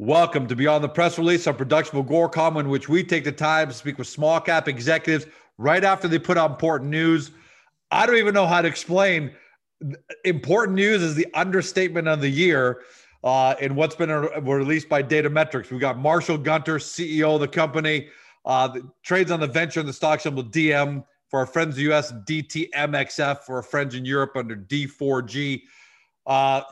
Welcome to Beyond the Press Release, a production of GORCOM, in which we take the time to speak with small cap executives right after they put out important news. I don't even know how to explain. Important news is the understatement of the year in what's been released by Datametrics. We've got Marshall Gunter, CEO of the company, trades on the venture and the stock symbol DM. For our friends in the US, DTMXF. For our friends in Europe, under D4G.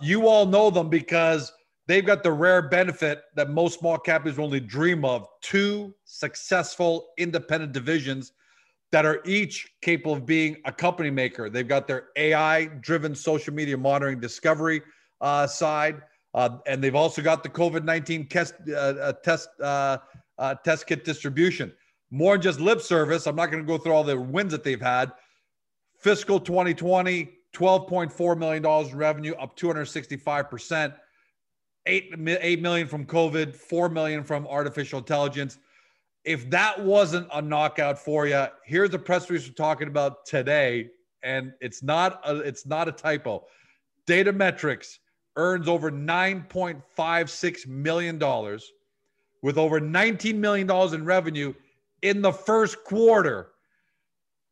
You all know them because they've got the rare benefit that most small companies only dream of: two successful independent divisions that are each capable of being a company maker. They've got their AI-driven social media monitoring discovery side, and they've also got the COVID-19 test kit distribution. More than just lip service. I'm not going to go through all the wins that they've had. Fiscal 2020, $12.4 million in revenue, up 265%. $8 million from COVID, $4 million from artificial intelligence. If that wasn't a knockout for you, here's the press release we're talking about today, and it's not a typo. Datametrics earns over $9.56 million with over $19 million in revenue in the first quarter.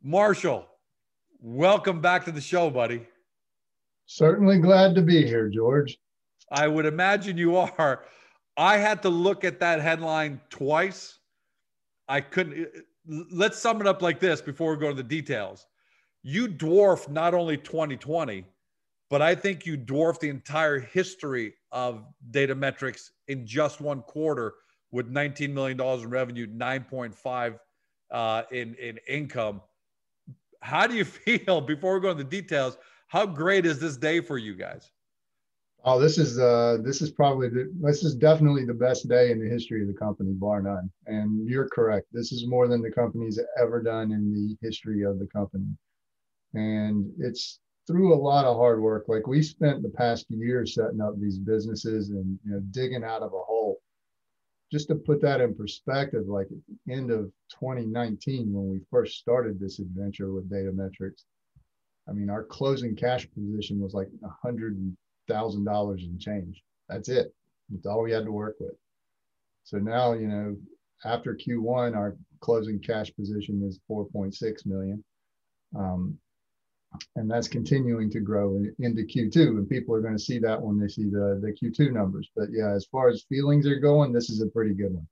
Marshall, welcome back to the show, buddy. Certainly glad to be here, George. I would imagine you are. I had to look at that headline twice. I couldn't. Let's sum it up like this before we go to the details. You dwarf not only 2020, but I think you dwarf the entire history of Datametrics in just one quarter with $19 million in revenue, 9.5 in income. How do you feel before we go into the details? How great is this day for you guys? Oh, this is definitely the best day in the history of the company, bar none. And you're correct. This is more than the company's ever done in the history of the company. And it's through a lot of hard work. Like, we spent the past year setting up these businesses and, you know, digging out of a hole. Just to put that in perspective, like at the end of 2019, when we first started this adventure with Datametrics, I mean, our closing cash position was like $100,000 and change. That's it. That's all we had to work with. So now, you know, after Q1, our closing cash position is $4.6 million. And that's continuing to grow into Q2. And people are going to see that when they see the Q2 numbers. But yeah, as far as feelings are going, this is a pretty good one.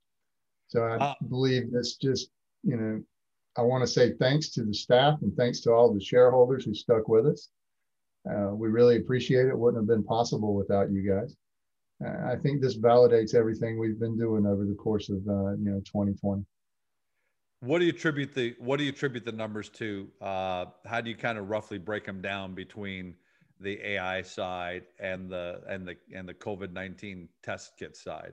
So I believe this just, you know, I want to say thanks to the staff and thanks to all the shareholders who stuck with us. We really appreciate it. Wouldn't have been possible without you guys. I think this validates everything we've been doing over the course of 2020. What do you attribute the numbers to? How do you kind of roughly break them down between the AI side and the COVID-19 test kit side?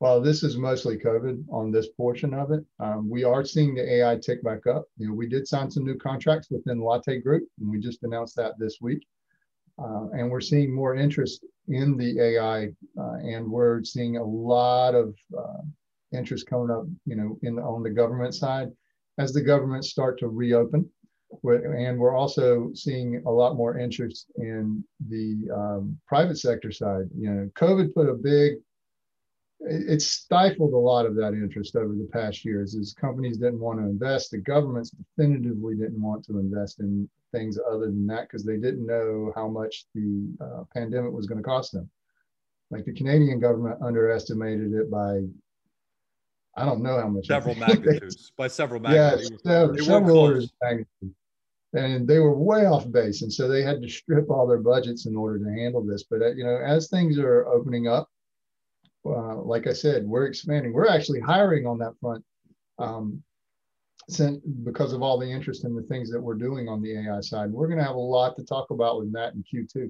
Well, this is mostly COVID on this portion of it. We are seeing the AI tick back up. You know, we did sign some new contracts within Lotte Group, and we just announced that this week. And we're seeing more interest in the AI, and we're seeing a lot of interest coming up, you know, on the government side as the governments start to reopen. And we're also seeing a lot more interest in the private sector side. You know, COVID put a big, it stifled a lot of that interest over the past years as companies didn't want to invest. The governments definitively didn't want to invest in things other than that because they didn't know how much the pandemic was going to cost them. Like, the Canadian government underestimated it by, I don't know how much. Several magnitudes, by several magnitudes. Yeah, several orders of magnitude. And they were way off base. And so they had to strip all their budgets in order to handle this. But, you know, as things are opening up, like I said, we're expanding. We're actually hiring on that front because of all the interest in the things that we're doing on the AI side. We're going to have a lot to talk about with that in Q2.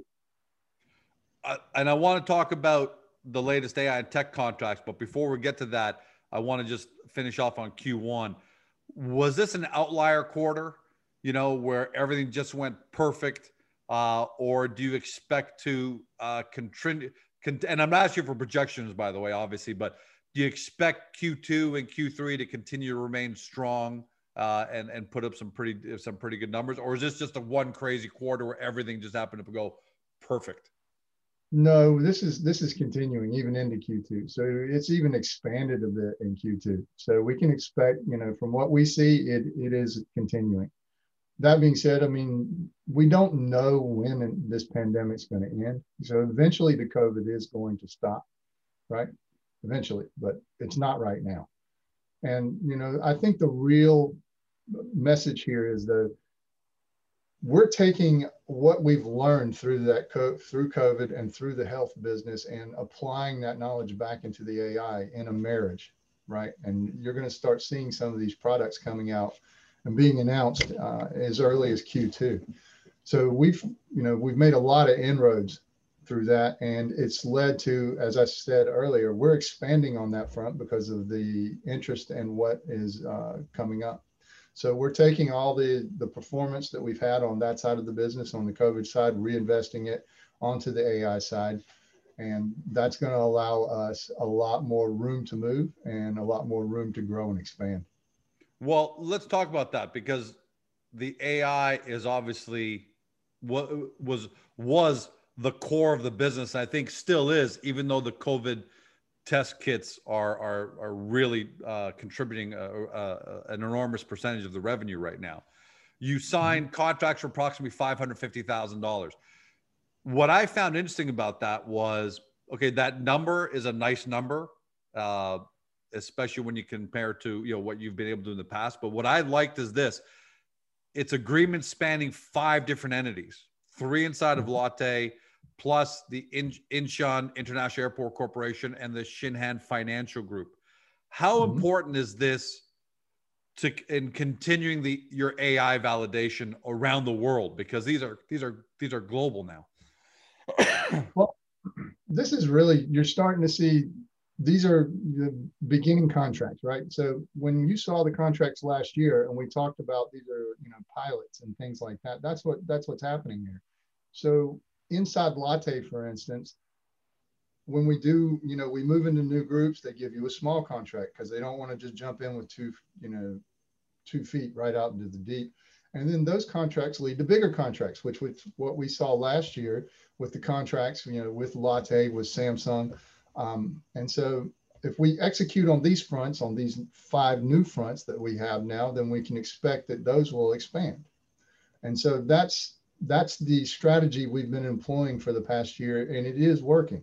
And I want to talk about the latest AI and tech contracts. But before we get to that, I want to just finish off on Q1. Was this an outlier quarter, you know, where everything just went perfect? Or do you expect to continue? And I'm not asking for projections, by the way, obviously, but do you expect Q2 and Q3 to continue to remain strong and put up some pretty good numbers? Or is this just a one crazy quarter where everything just happened to go perfect? No, this is continuing even into Q2. So it's even expanded a bit in Q2. So we can expect, you know, from what we see, it is continuing. That being said, I mean, we don't know when this pandemic's going to end. So eventually the COVID is going to stop, right? Eventually, but it's not right now. And, you know, I think the real message here is that we're taking what we've learned through that through COVID and through the health business and applying that knowledge back into the AI in a marriage, right? And you're going to start seeing some of these products coming out and being announced as early as Q2. So we've made a lot of inroads through that, and it's led to, as I said earlier, we're expanding on that front because of the interest and what is coming up. So we're taking all the performance that we've had on that side of the business, on the COVID side, reinvesting it onto the AI side. And that's going to allow us a lot more room to move and a lot more room to grow and expand. Well, let's talk about that, because the AI is obviously what was the core of the business. I think still is, even though the COVID test kits are really contributing an enormous percentage of the revenue right now. You signed contracts for approximately $550,000. What I found interesting about that was, okay, that number is a nice number, especially when you compare to, you know, what you've been able to do in the past. But what I liked is this: it's agreements spanning 5 different entities, 3 inside of Lotte, plus the Incheon International Airport Corporation and the Shinhan Financial Group. How important is this to in continuing your AI validation around the world? Because these are global now. Well, this is really, you're starting to see, these are the beginning contracts, right? So when you saw the contracts last year and we talked about these are, you know, pilots and things like that, that's what's happening here. So inside Lotte, for instance, when we do, you know, we move into new groups, they give you a small contract because they don't want to just jump in with 2 feet right out into the deep. And then those contracts lead to bigger contracts, which was what we saw last year with the contracts, you know, with Lotte, with Samsung. And so if we execute on these fronts, on these 5 new fronts that we have now, then we can expect that those will expand. And so that's the strategy we've been employing for the past year, and it is working.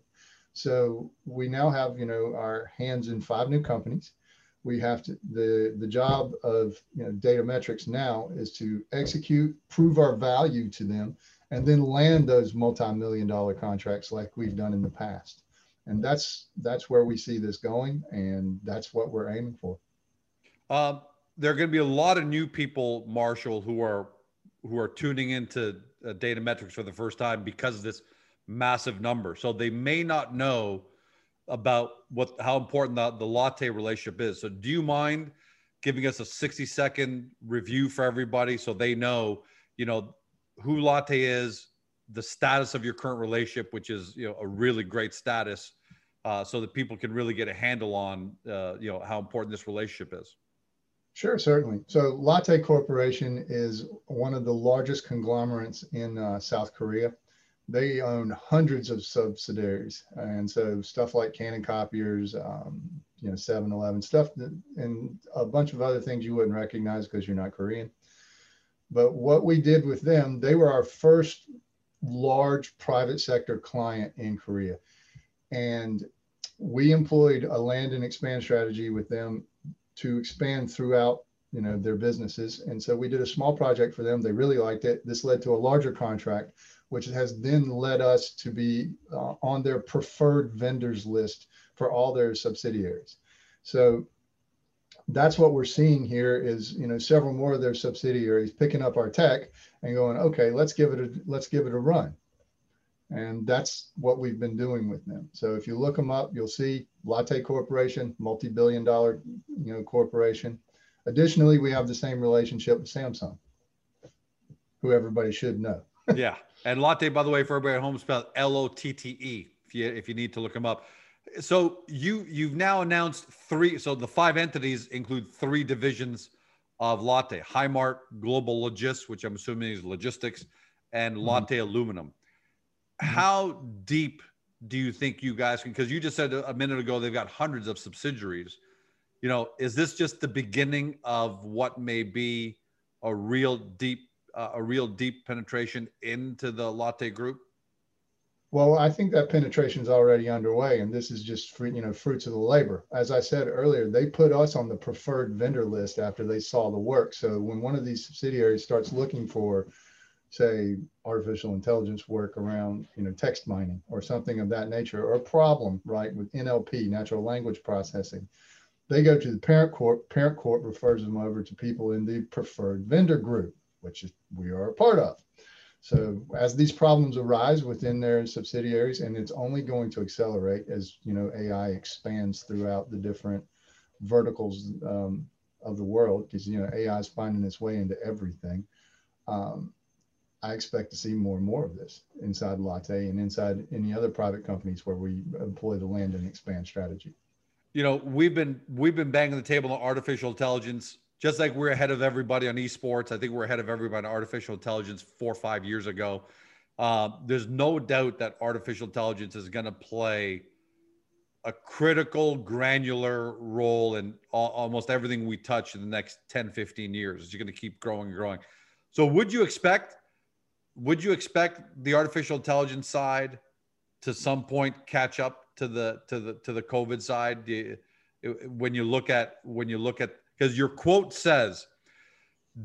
So we now have, you know, our hands in 5 new companies. We have to, the job of, you know, Datametrics now is to execute, prove our value to them, and then land those multi-million-dollar contracts like we've done in the past. And that's where we see this going, and that's what we're aiming for. There are going to be a lot of new people, Marshall, who are tuning into Datametrics for the first time because of this massive number. So they may not know about how important the Lotte relationship is. So do you mind giving us a 60-second review for everybody so they know, you know, who Lotte is, the status of your current relationship, which is, you know, a really great status, so that people can really get a handle on, you know, how important this relationship is? Sure, certainly. So Lotte Corporation is one of the largest conglomerates in South Korea. They own hundreds of subsidiaries. And so stuff like Canon copiers, you know, 7-Eleven stuff, and a bunch of other things you wouldn't recognize because you're not Korean. But what we did with them, they were our first large private sector client in Korea. And we employed a land and expand strategy with them to expand throughout, you know, their businesses. And so we did a small project for them. They really liked it. This led to a larger contract, which has then led us to be on their preferred vendors list for all their subsidiaries. So that's what we're seeing here is, you know, several more of their subsidiaries picking up our tech and going, okay, let's give it a run. And that's what we've been doing with them. So if you look them up, you'll see Lotte Corporation, multi-billion-dollar, you know, corporation. Additionally, we have the same relationship with Samsung, who everybody should know. Yeah, and Lotte, by the way, for everybody at home, spelled L-O-T-T-E. If you need to look them up. So you've now announced 3. So the 5 entities include 3 divisions of Lotte: Hi-Mart, Global Logis, which I'm assuming is logistics, and Lotte Aluminum. How deep do you think you guys can, because you just said a minute ago they've got hundreds of subsidiaries, you know, is this just the beginning of what may be a real deep penetration into the Lotte Group? Well, I think that penetration is already underway, and this is just, you know, fruits of the labor. As I said earlier, they put us on the preferred vendor list after they saw the work. So when one of these subsidiaries starts looking for, say, artificial intelligence work around, you know, text mining or something of that nature, or a problem, right, with NLP, natural language processing, they go to the parent corp. Parent corp refers them over to people in the preferred vendor group, which is, we are a part of. So as these problems arise within their subsidiaries, and it's only going to accelerate as, you know, AI expands throughout the different verticals of the world, because, you know, AI is finding its way into everything. I expect to see more and more of this inside Lotte and inside any other private companies where we employ the land and expand strategy. You know, we've been banging the table on artificial intelligence, just like we're ahead of everybody on esports. I think we're ahead of everybody on artificial intelligence 4 or 5 years ago. There's no doubt that artificial intelligence is going to play a critical, granular role in almost everything we touch in the next 10, 15 years. It's going to keep growing and growing. So would you expect the artificial intelligence side to some point catch up to the COVID side? When you look at, because your quote says,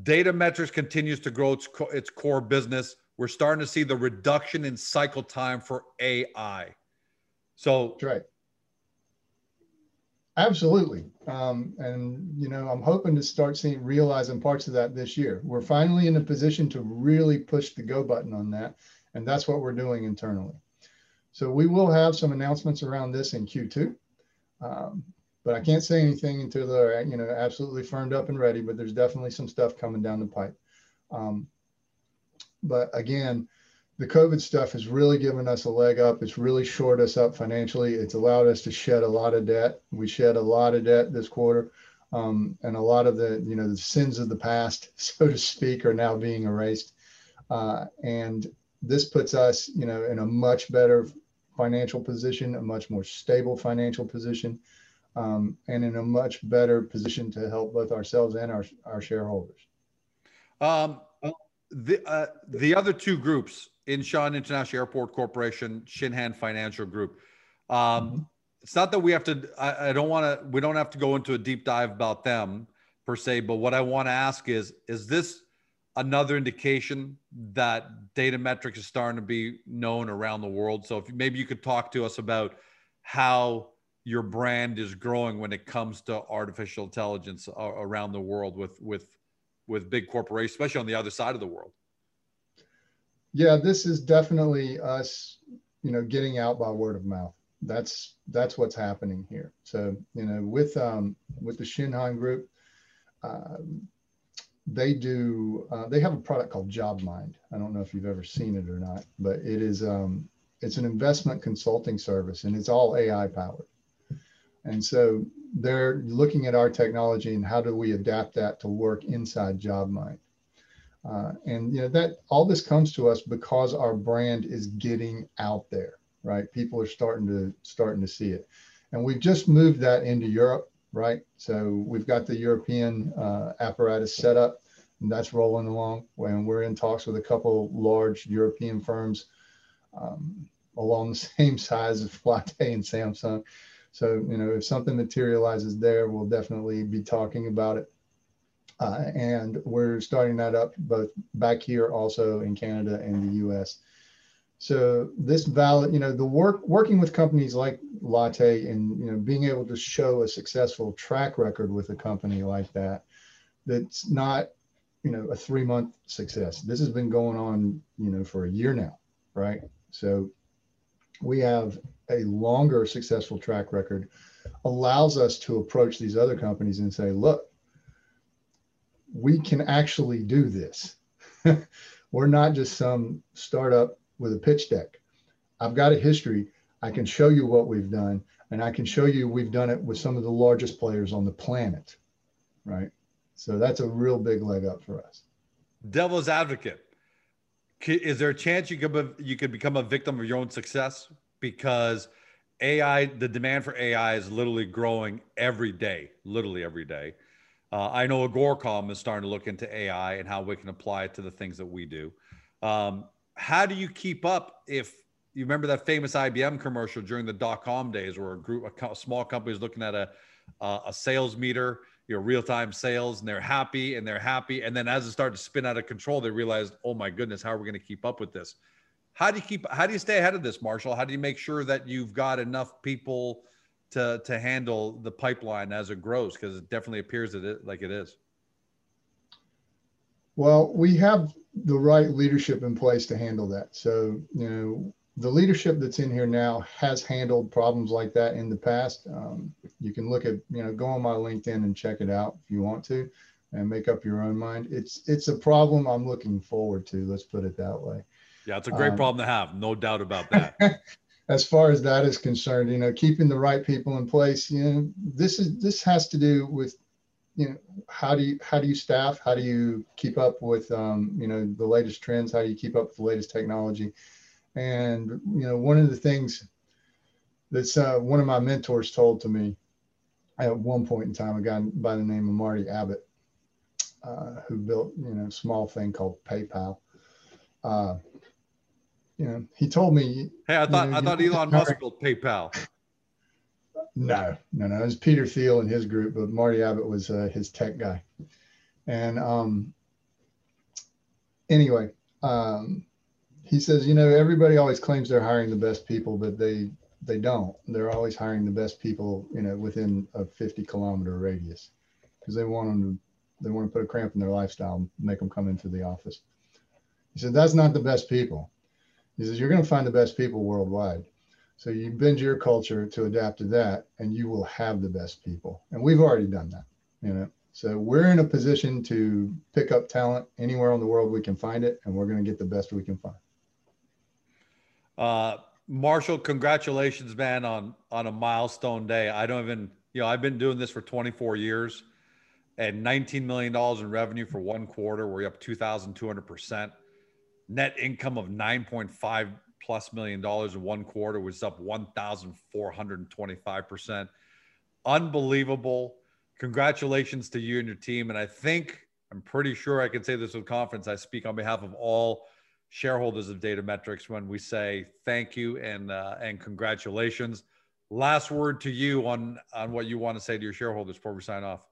Datametrics continues to grow its core business. We're starting to see the reduction in cycle time for AI. So that's right. Absolutely. And, you know, I'm hoping to start realizing parts of that this year. We're finally in a position to really push the go button on that. And that's what we're doing internally. So we will have some announcements around this in Q2. But I can't say anything until they're, you know, absolutely firmed up and ready, but there's definitely some stuff coming down the pipe. But again, the COVID stuff has really given us a leg up. It's really shored us up financially. It's allowed us to shed a lot of debt. We shed a lot of debt this quarter, and a lot of the, you know, the sins of the past, so to speak, are now being erased. And this puts us, you know, in a much better financial position, a much more stable financial position, and in a much better position to help both ourselves and our shareholders. The other two groups, Incheon International Airport Corporation, Shinhan Financial Group. It's not that we have to, we don't have to go into a deep dive about them per se, but what I want to ask is this another indication that Datametrics is starting to be known around the world? So if maybe you could talk to us about how your brand is growing when it comes to artificial intelligence around the world with big corporations, especially on the other side of the world. Yeah, this is definitely us, you know, getting out by word of mouth. That's what's happening here. So, you know, with the Shinhan Group, they have a product called JobMind. I don't know if you've ever seen it or not, but it is, it's an investment consulting service, and it's all AI powered. And so they're looking at our technology and how do we adapt that to work inside JobMind. And, you know, that all this comes to us because our brand is getting out there, right? People are starting to see it. And we've just moved that into Europe, right? So we've got the European apparatus set up, and that's rolling along. And we're in talks with a couple large European firms along the same size as Lotte and Samsung. So, you know, if something materializes there, we'll definitely be talking about it. And we're starting that up both back here, also in Canada and the U.S. So this valid, you know, the working with companies like Lotte and, you know, being able to show a successful track record with a company like that, that's not, you know, a 3-month success. This has been going on, you know, for a year now, right? So we have a longer successful track record, allows us to approach these other companies and say, look, we can actually do this. We're not just some startup with a pitch deck. I've got a history. I can show you what we've done, and I can show you we've done it with some of the largest players on the planet, right? So that's a real big leg up for us. Devil's advocate. Is there a chance you could become a victim of your own success? because AI, the demand for AI is literally growing every day, literally every day. I know Agoracom is starting to look into AI and how we can apply it to the things that we do. How do you keep up? If you remember that famous IBM commercial during the dot-com days where a small company was looking at a sales meter, you know, real-time sales, and they're happy. And then as it started to spin out of control, they realized, oh my goodness, how are we going to keep up with this? How do you stay ahead of this, Marshall? How do you make sure that you've got enough people to handle the pipeline as it grows? Because it definitely appears that it, like it is. Well, we have the right leadership in place to handle that. So, you know, the leadership that's in here now has handled problems like that in the past. You can look at, you know, go on my LinkedIn and check it out if you want to and make up your own mind. It's a problem I'm looking forward to. Let's put it that way. Yeah, it's a great problem to have. No doubt about that. As far as that is concerned, you know, keeping the right people in place, you know, this has to do with, you know, how do you staff? How do you keep up with, you know, the latest trends? How do you keep up with the latest technology? And, you know, one of the things that's one of my mentors told to me at one point in time, a guy by the name of Marty Abbott, who built, you know, a small thing called PayPal. You know, he told me, hey, I thought Elon Musk built PayPal. No. It was Peter Thiel and his group, but Marty Abbott was his tech guy. And anyway, he says, you know, everybody always claims they're hiring the best people, but they don't. They're always hiring the best people, you know, within a 50-kilometer radius, because they want to put a cramp in their lifestyle and make them come into the office. He said, that's not the best people. He says, you're going to find the best people worldwide. So you bend your culture to adapt to that, and you will have the best people. And we've already done that, you know. So we're in a position to pick up talent anywhere in the world we can find it, and we're going to get the best we can find. Marshall, congratulations, man, on a milestone day. I don't even, you know, I've been doing this for 24 years and $19 million in revenue for one quarter. We're up 2,200%. Net income of $9.5+ million in one quarter was up 1,425%. Unbelievable. Congratulations to you and your team. And I think, I'm pretty sure I can say this with confidence, I speak on behalf of all shareholders of Datametrics when we say thank you and congratulations. Last word to you on what you want to say to your shareholders before we sign off.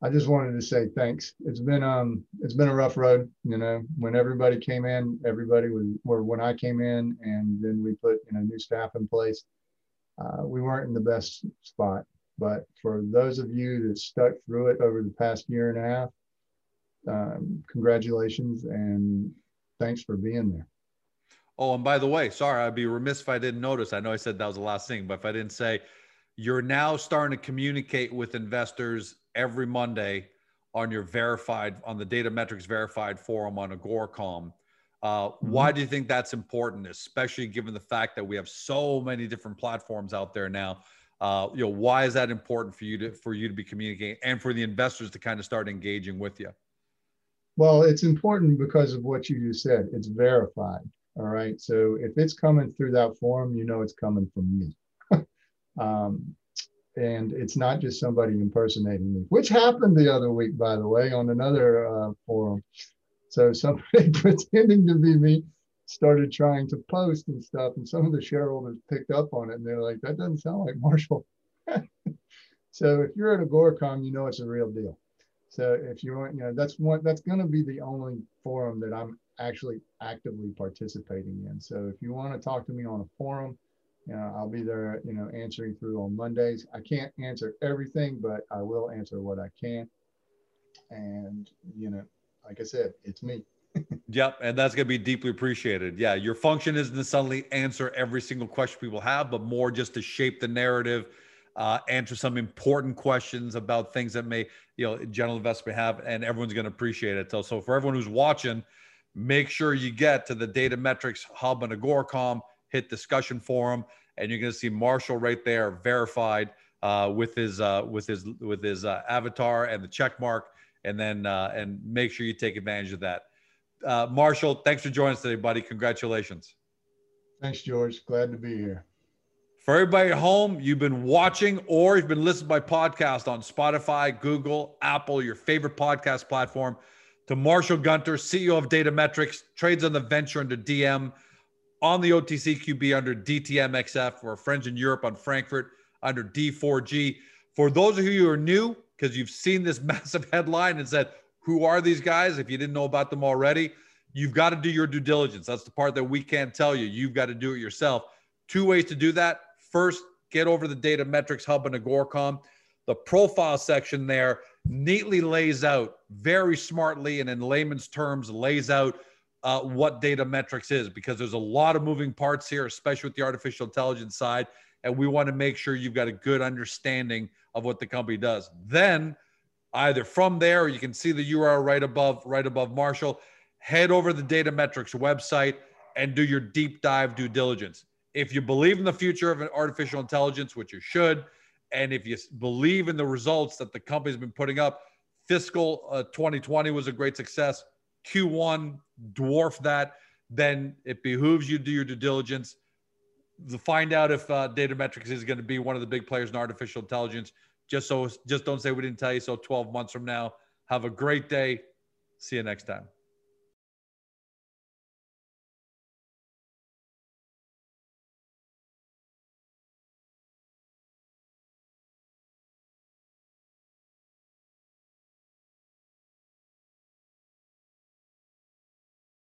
I just wanted to say thanks. It's been a rough road, you know. When everybody came in, everybody was, or when I came in, and then we put, you know, new staff in place. We weren't in the best spot, but for those of you that stuck through it over the past year and a half, congratulations and thanks for being there. Oh, and by the way, sorry, I'd be remiss if I didn't notice. I know I said that was the last thing, but if I didn't say, you're now starting to communicate with investors every Monday on your verified, on the Datametrics verified forum on Agoracom. Why do you think that's important, especially given the fact that we have so many different platforms out there now? You know, why is that important for you to be communicating and for the investors to kind of start engaging with you? Well, it's important because of what you just said. It's verified. All right. So if it's coming through that forum, you know it's coming from me. And it's not just somebody impersonating me, which happened the other week, by the way, on another forum. So somebody pretending to be me started trying to post and stuff. And some of the shareholders picked up on it. And they're like, that doesn't sound like Marshall. So if you're at Agoracom, you know it's a real deal. So if you want, you know, that's going to be the only forum that I'm actually actively participating in. So if you want to talk to me on a forum, you know, I'll be there, you know, answering through on Mondays. I can't answer everything, but I will answer what I can. And, you know, like I said, it's me. Yep. And that's going to be deeply appreciated. Yeah. Your function isn't to suddenly answer every single question people have, but more just to shape the narrative, answer some important questions about things that may, you know, general investors may have, and everyone's going to appreciate it. So for everyone who's watching, make sure you get to the Datametrics Hub and Agoracom. Hit discussion forum, and you're going to see Marshall right there, verified with his avatar and the check mark, and make sure you take advantage of that. Marshall, thanks for joining us today, buddy. Congratulations. Thanks, George. Glad to be here. For everybody at home, you've been watching or you've been listening to my podcast on Spotify, Google, Apple, your favorite podcast platform. To Marshall Gunter, CEO of Datametrics, trades on the venture under DM, on the OTCQB under DTMXF. We're friends in Europe on Frankfurt under D4G. For those of you who are new, because you've seen this massive headline and said, who are these guys? If you didn't know about them already, you've got to do your due diligence. That's the part that we can't tell you. You've got to do it yourself. Two ways to do that. First, get over to the Datametrics Hub and Agoracom. The profile section there neatly lays out, very smartly and in layman's terms, lays out what Datametrics is, because there's a lot of moving parts here, especially with the artificial intelligence side. And we want to make sure you've got a good understanding of what the company does. Then either from there, or you can see the URL right above Marshall, head over to the Datametrics website and do your deep dive due diligence. If you believe in the future of artificial intelligence, which you should, and if you believe in the results that the company's been putting up, fiscal 2020 was a great success. Q1 dwarfed that. Then it behooves you to do your due diligence to find out if Datametrics is going to be one of the big players in artificial intelligence. Just don't say we didn't tell you so 12 months from now. Have a great day. See you next time.